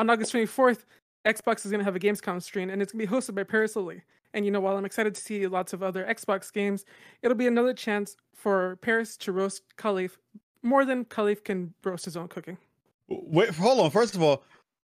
on August 24th, Xbox is going to have a Gamescom stream, and it's going to be hosted by Paris Lily. And, you know, while I'm excited to see lots of other Xbox games, it'll be another chance for Paris to roast Khalif more than Khalif can roast his own cooking. Wait, hold on. First of all,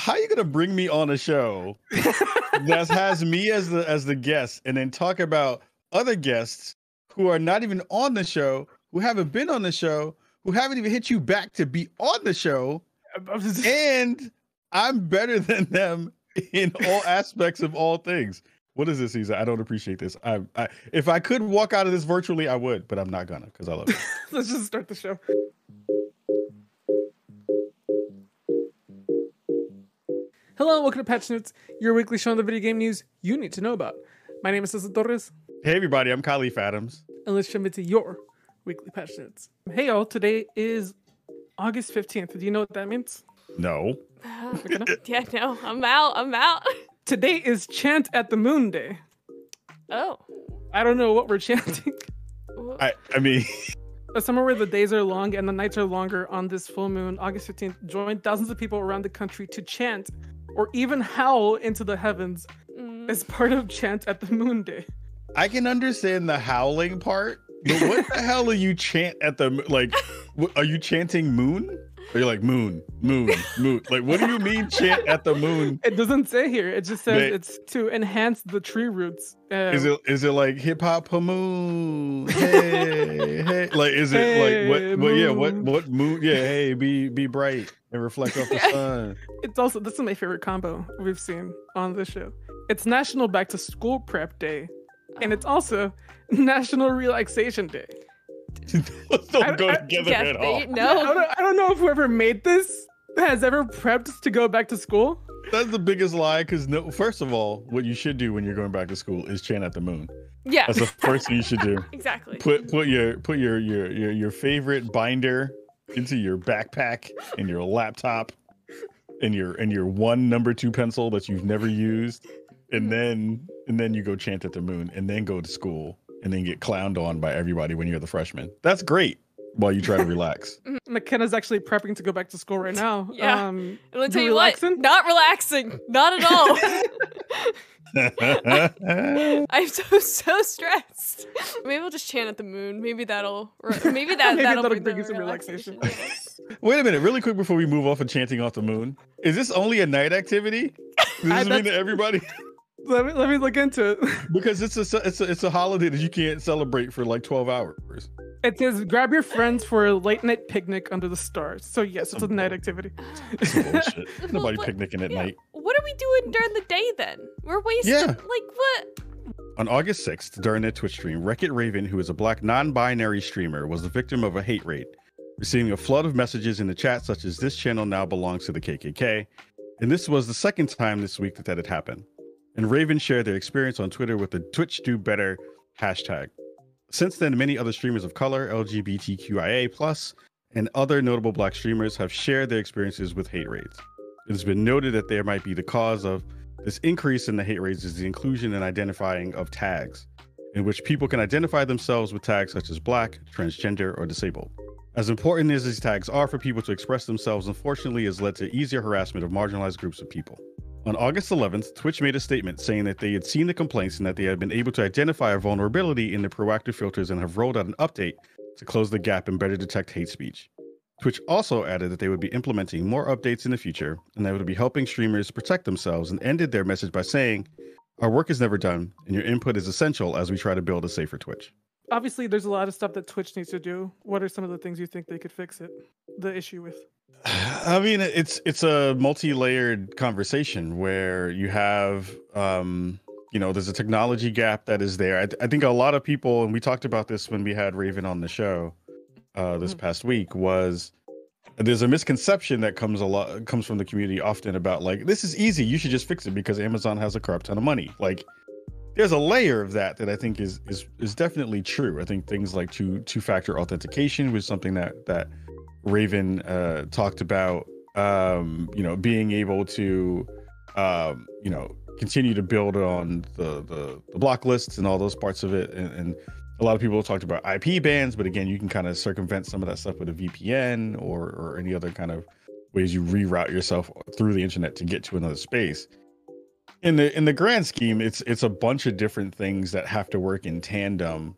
how are you going to bring me on a show that has me as the guest and then talk about other guests who are not even on the show, who haven't been on the show, who haven't even hit you back to be on the show, and I'm better than them in all aspects of all things? What is this, Cesar? I don't appreciate this. I if I could walk out of this virtually, I would, but I'm not gonna because I love it. Let's just start the show. Hello, welcome to Patch Notes, your weekly show on the video game news you need to know about. My name is Cesar Torres. Hey everybody, I'm Khalif Adams. And let's jump into your weekly Patch Notes. Hey y'all, today is August 15th. Do you know what that means? No. Yeah, no, I'm out. Today is Chant at the Moon Day. Oh. I don't know what we're chanting. I mean... A summer where the days are long and the nights are longer on this full moon, August 15th, joined thousands of people around the country to chant or even howl into the heavens as part of Chant at the Moon Day. I can understand the howling part, but what the hell are you chant at the... Like, are you chanting moon? Or you're like, moon, moon, moon. Like, what do you mean chant at the moon? It doesn't say here. It just says it's to enhance the tree roots. Is it like hip hop moon? Hey, hey. Like, is it hey, like what? Well, yeah, what moon? Yeah, hey, be bright and reflect off the sun. It's also, this is my favorite combo we've seen on this show. It's National Back to School Prep Day, and it's also National Relaxation Day. Those don't go together at all. No. I don't know if whoever made this has ever prepped to go back to school. That's the biggest lie, because no. First of all, what you should do when you're going back to school is chant at the moon. Yeah, that's the first thing you should do. Exactly. Put your favorite binder into your backpack and your laptop and your one #2 pencil that you've never used, and then you go chant at the moon and then go to school. And then get clowned on by everybody when you're the freshman. That's great while you try to relax. McKenna's actually prepping to go back to school right now. Yeah. And I'll tell you what, not relaxing. Not at all. I'm so stressed. Maybe we'll just chant at the moon. Maybe that'll bring you some relaxation. Wait a minute, really quick before we move off of chanting off the moon. Is this only a night activity? Does this mean that everybody... Let me look into it. Because it's a holiday that you can't celebrate for like 12 hours. It says grab your friends for a late night picnic under the stars. So yes, it's a night activity. Bullshit. Nobody picnicking at night. What are we doing during the day then? We're wasting like what? On August 6th, during their Twitch stream, Wreck-It Raven, who is a black non-binary streamer, was the victim of a hate raid, receiving a flood of messages in the chat such as "This channel now belongs to the KKK," and this was the second time this week that had happened. And Raven shared their experience on Twitter with the Twitch Do Better hashtag. Since then, many other streamers of color, LGBTQIA+, and other notable black streamers have shared their experiences with hate raids. It has been noted that there might be the cause of this increase in the hate raids is the inclusion and identifying of tags, in which people can identify themselves with tags such as black, transgender, or disabled. As important as these tags are for people to express themselves, unfortunately, has led to easier harassment of marginalized groups of people. On August 11th, Twitch made a statement saying that they had seen the complaints and that they had been able to identify a vulnerability in the proactive filters and have rolled out an update to close the gap and better detect hate speech. Twitch also added that they would be implementing more updates in the future and they would be helping streamers protect themselves, and ended their message by saying, "Our work is never done and your input is essential as we try to build a safer Twitch." Obviously, there's a lot of stuff that Twitch needs to do. What are some of the things you think they could fix it, the issue with? I mean, it's a multi-layered conversation where you have, you know, there's a technology gap that is there. I think a lot of people, and we talked about this when we had Raven on the show this past week, was there's a misconception that comes from the community often about like, this is easy, you should just fix it because Amazon has a crap ton of money. Like, there's a layer of that I think is definitely true. I think things like two-factor authentication was something that Raven talked about, you know, being able to, you know, continue to build on the block lists and all those parts of it. And a lot of people talked about IP bans, but again, you can kind of circumvent some of that stuff with a VPN or any other kind of ways you reroute yourself through the internet to get to another space. In the grand scheme, it's a bunch of different things that have to work in tandem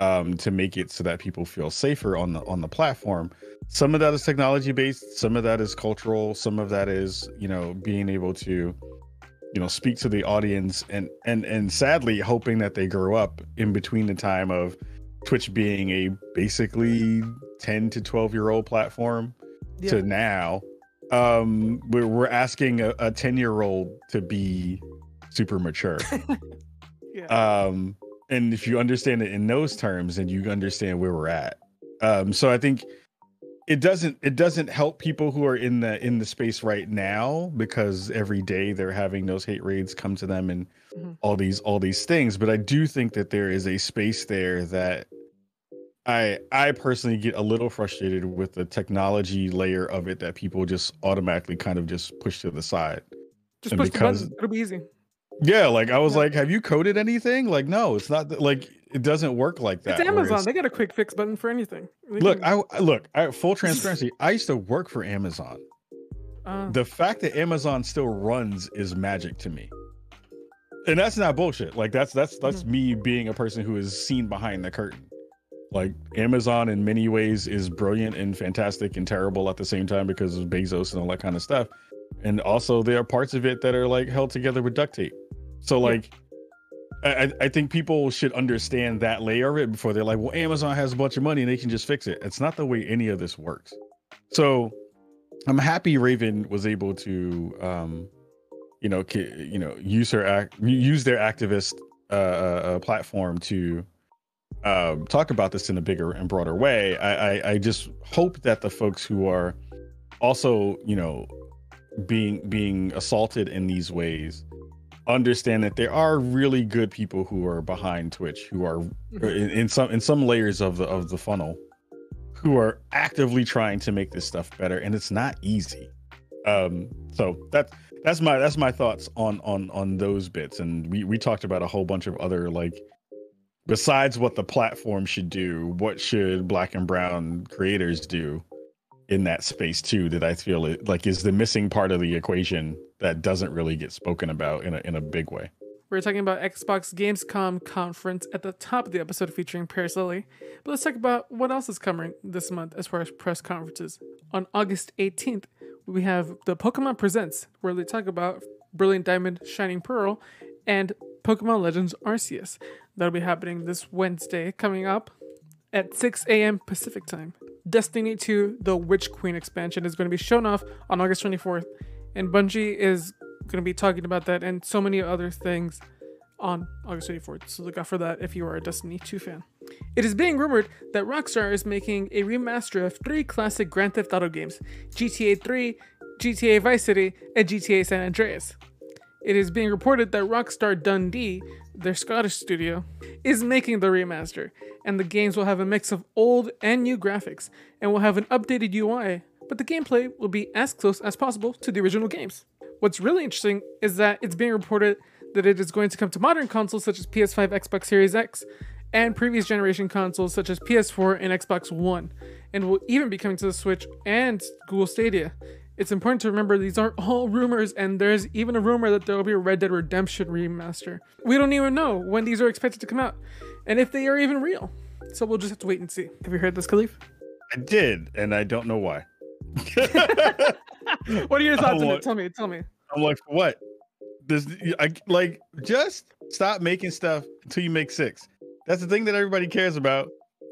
to make it so that people feel safer on the platform. Some of that is technology based, some of that is cultural, some of that is, you know, being able to, you know, speak to the audience and sadly hoping that they grow up in between the time of Twitch being a basically 10 to 12 year old platform to now. We're asking a 10-year-old to be super mature. And if you understand it in those terms, then you understand where we're at. So I think it doesn't help people who are in the space right now, because every day they're having those hate raids come to them and all these things. But I do think that there is a space there that I personally get a little frustrated with the technology layer of it that people just automatically kind of just push to the side. Just push the button. It'll be easy. Yeah, like I was like, have you coded anything? Like, no, it's not like it doesn't work like that. It's Amazon. They got a quick fix button for anything. Look, full transparency. I used to work for Amazon. The fact that Amazon still runs is magic to me. And that's not bullshit. Like that's me being a person who is seen behind the curtain. Like Amazon in many ways is brilliant and fantastic and terrible at the same time because of Bezos and all that kind of stuff. And also there are parts of it that are like held together with duct tape. So like, I think people should understand that layer of it before they're like, well, Amazon has a bunch of money and they can just fix it. It's not the way any of this works. So I'm happy Raven was able to, use their activist platform to talk about this in a bigger and broader way. I just hope that the folks who are also, you know, being assaulted in these ways understand that there are really good people who are behind Twitch, who are in some layers of the funnel, who are actively trying to make this stuff better, and it's not easy. So that's my thoughts on those bits. And we talked about a whole bunch of other, like, besides what the platform should do, what should Black and brown creators do in that space too, that I feel it, like, is the missing part of the equation that doesn't really get spoken about in a big way. We were talking about Xbox Gamescom conference at the top of the episode featuring Paris Lily, but let's talk about what else is coming this month as far as press conferences. On August 18th, we have the Pokemon Presents, where they talk about Brilliant Diamond, Shining Pearl, and Pokemon Legends Arceus. That'll be happening this Wednesday coming up at 6 a.m. Pacific time. Destiny 2, the Witch Queen expansion, is going to be shown off on August 24th. And Bungie is going to be talking about that and so many other things on August 24th. So look out for that if you are a Destiny 2 fan. It is being rumored that Rockstar is making a remaster of 3 classic Grand Theft Auto games, GTA 3, GTA Vice City, and GTA San Andreas. It is being reported that Rockstar Dundee, their Scottish studio, is making the remaster, and the games will have a mix of old and new graphics, and will have an updated UI, but the gameplay will be as close as possible to the original games. What's really interesting is that it's being reported that it is going to come to modern consoles such as PS5, Xbox Series X, and previous generation consoles such as PS4 and Xbox One, and will even be coming to the Switch and Google Stadia. It's important to remember these are all rumors, and there's even a rumor that there will be a Red Dead Redemption remaster. We don't even know when these are expected to come out and if they are even real. So we'll just have to wait and see. Have you heard this, Khalif? I did, and I don't know why. What are your thoughts on it? Tell me. I'm like, what? Just stop making stuff until you make 6. That's the thing that everybody cares about.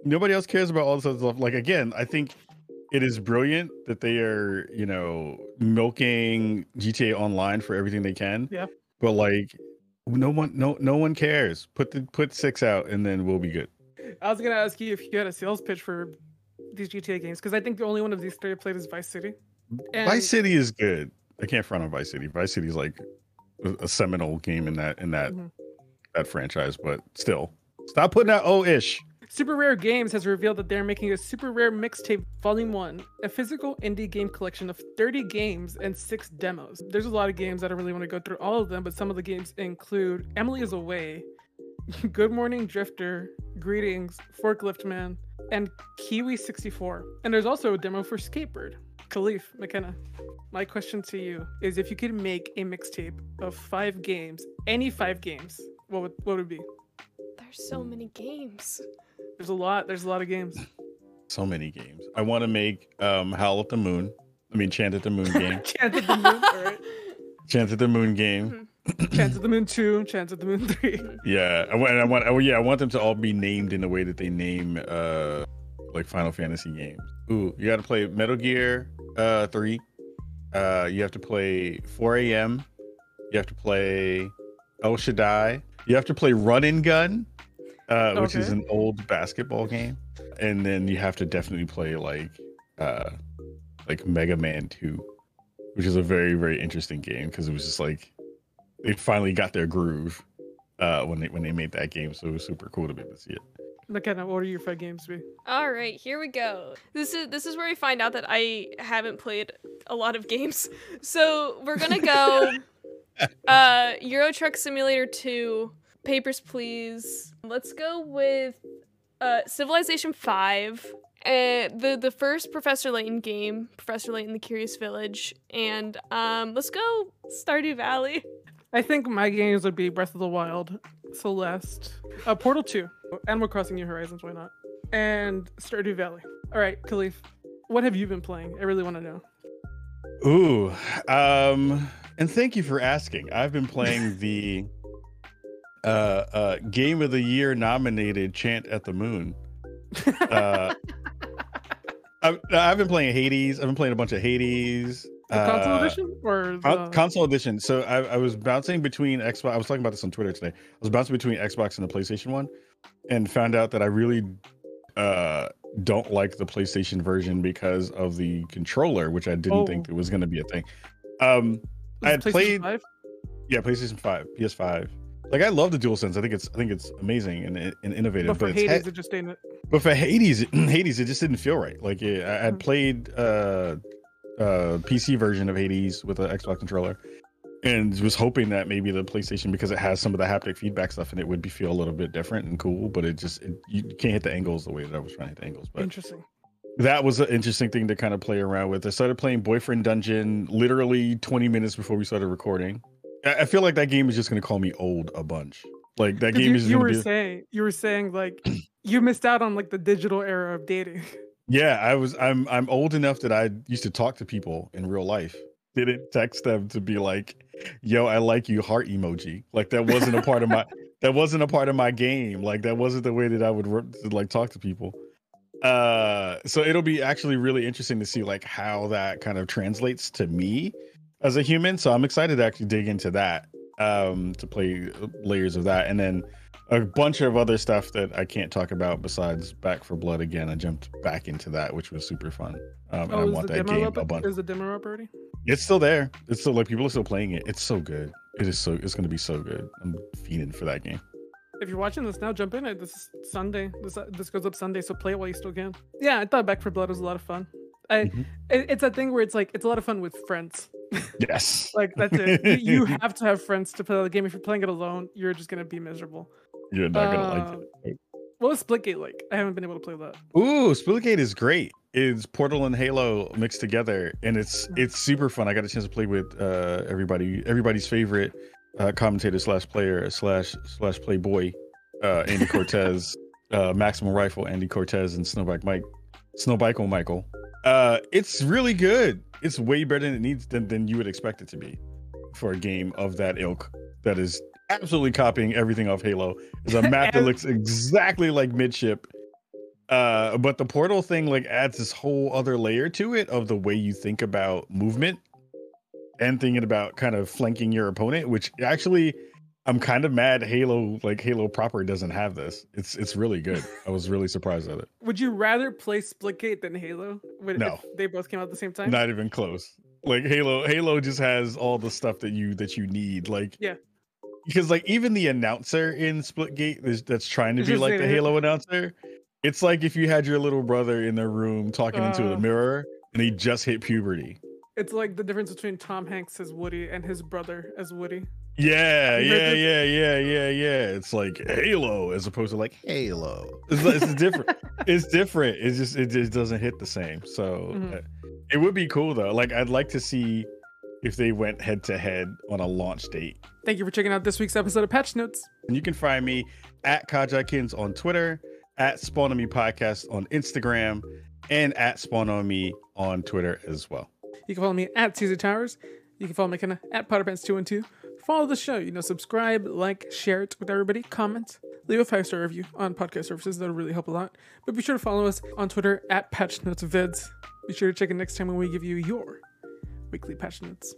Nobody else cares about all this other stuff. Like, again, I think it is brilliant that they are, you know, milking GTA Online for everything they can. Yeah. But like, no one cares. Put 6 out, and then we'll be good. I was gonna ask you if you had a sales pitch for these GTA games, because I think the only one of these 3 I played is Vice City. And Vice City is good. I can't front on Vice City. Vice City is like a seminal game in that franchise. But still, stop putting out ish. Super Rare Games has revealed that they're making a Super Rare Mixtape Volume 1, a physical indie game collection of 30 games and 6 demos. There's a lot of games. I don't really want to go through all of them, but some of the games include Emily is Away, Good Morning Drifter, Greetings, Forklift Man, and Kiwi 64. And there's also a demo for Skatebird. Khalif, McKenna, my question to you is if you could make a mixtape of 5 games, any 5 games, what would it be? There's so many games. There's a lot of games. So many games. I want to make Chant at the Moon game. Chant at the Moon, all right. Chant at the Moon game. Chant at the Moon 2, Chant at the Moon 3. Yeah, I want them to all be named in the way that they name like Final Fantasy games. Ooh, you got to play Metal Gear 3. You have to play 4 AM. You have to play El Shaddai. You have to play Run and Gun, which is an old basketball game, and then you have to definitely play like Mega Man 2, which is a very, very interesting game because it was just like they finally got their groove when they made that game, so it was super cool to be able to see it. McKenna, what are your 5 games to be? All right, here we go. This is where we find out that I haven't played a lot of games, so we're gonna go. Euro Truck Simulator 2, Papers, Please. Let's go with Civilization 5, the first Professor Layton game, Professor Layton: The Curious Village, and let's go Stardew Valley. I think my games would be Breath of the Wild, Celeste, Portal 2, Animal Crossing New Horizons, why not, and Stardew Valley. All right, Khalif, what have you been playing? I really want to know. Ooh, and thank you for asking. I've been playing the Game of the Year nominated Chant at the Moon. I've been playing Hades. I've been playing a bunch of Hades. The console edition or the... console edition. So I was bouncing between Xbox. I was talking about this on Twitter today. I was bouncing between Xbox and the PlayStation one, and found out that I really don't like the PlayStation version because of the controller, which I didn't think it was going to be a thing. I had played, yeah, PlayStation 5, PS5. Like, I love the DualSense. I think it's amazing and innovative. But for Hades, it just didn't. But for Hades, it just didn't feel right. Like, I had played PC version of Hades with an Xbox controller, and was hoping that maybe the PlayStation, because it has some of the haptic feedback stuff, and it would feel a little bit different and cool. But it you can't hit the angles the way that I was trying to hit the angles. But interesting. That was an interesting thing to kind of play around with. I started playing Boyfriend Dungeon literally 20 minutes before we started recording. I feel like that game is just going to call me old a bunch. Like that game is. You were saying like you missed out on like the digital era of dating. Yeah, I'm old enough that I used to talk to people in real life. Didn't text them to be like, "Yo, I like you," heart emoji. Like that wasn't a part of my. That wasn't a part of my game. Like that wasn't the way that I would like talk to people. So it'll be actually really interesting to see like how that kind of translates to me as a human. So I'm excited to actually dig into that, to play layers of that, and then a bunch of other stuff that I can't talk about besides Back for Blood again. I jumped back into that, which was super fun. And I want that game a bunch. Is the demo up already? It's still there. It's still like people are still playing it. It's so good. It's gonna be so good. I'm fiending for that game. If you're watching this now, jump in it. This is Sunday. This goes up Sunday, so play it while you still can. Yeah, I thought Back for Blood was a lot of fun. It's a thing where it's like it's a lot of fun with friends. Yes. Like that's it. You have to have friends to play the game. If you're playing it alone, you're just gonna be miserable. You're not gonna like it. What was Splitgate like? I haven't been able to play that. Ooh, Splitgate is great. It's Portal and Halo mixed together, and it's super fun. I got a chance to play with everybody's favorite commentator /player/ playboy, Andy Cortez, Maximum Rifle Andy Cortez, and Snowbike Michael. It's really good. It's way better than it needs than you would expect it to be for a game of that ilk that is absolutely copying everything off Halo. It's a map that looks exactly like Midship, but the Portal thing like adds this whole other layer to it of the way you think about movement and thinking about kind of flanking your opponent, which actually I'm kind of mad Halo proper doesn't have this. It's really good. I was really surprised at it. Would you rather play Splitgate than Halo? No. They both came out at the same time? Not even close. Like Halo just has all the stuff that you need. Like, yeah. Because like even the announcer in Splitgate that's trying to be like the Halo announcer, it's like if you had your little brother in the room talking into the mirror and he just hit puberty. It's like the difference between Tom Hanks as Woody and his brother as Woody. Yeah. It's like Halo as opposed to like Halo. It's different. It's different. It just doesn't hit the same. So It would be cool though. Like, I'd like to see if they went head to head on a launch date. Thank you for checking out this week's episode of Patch Notes. And you can find me at Kajakins on Twitter, at Spawn on Me Podcast on Instagram, and at Spawn on Me on Twitter as well. You can follow me at Cesar Torres. You can follow McKenna at PotterPants212. Follow the show, you know, subscribe, like, share it with everybody, comment, leave a 5-star review on podcast services. That'll really help a lot. But be sure to follow us on Twitter at PatchNotesVids. Be sure to check in next time when we give you your weekly Patch Notes.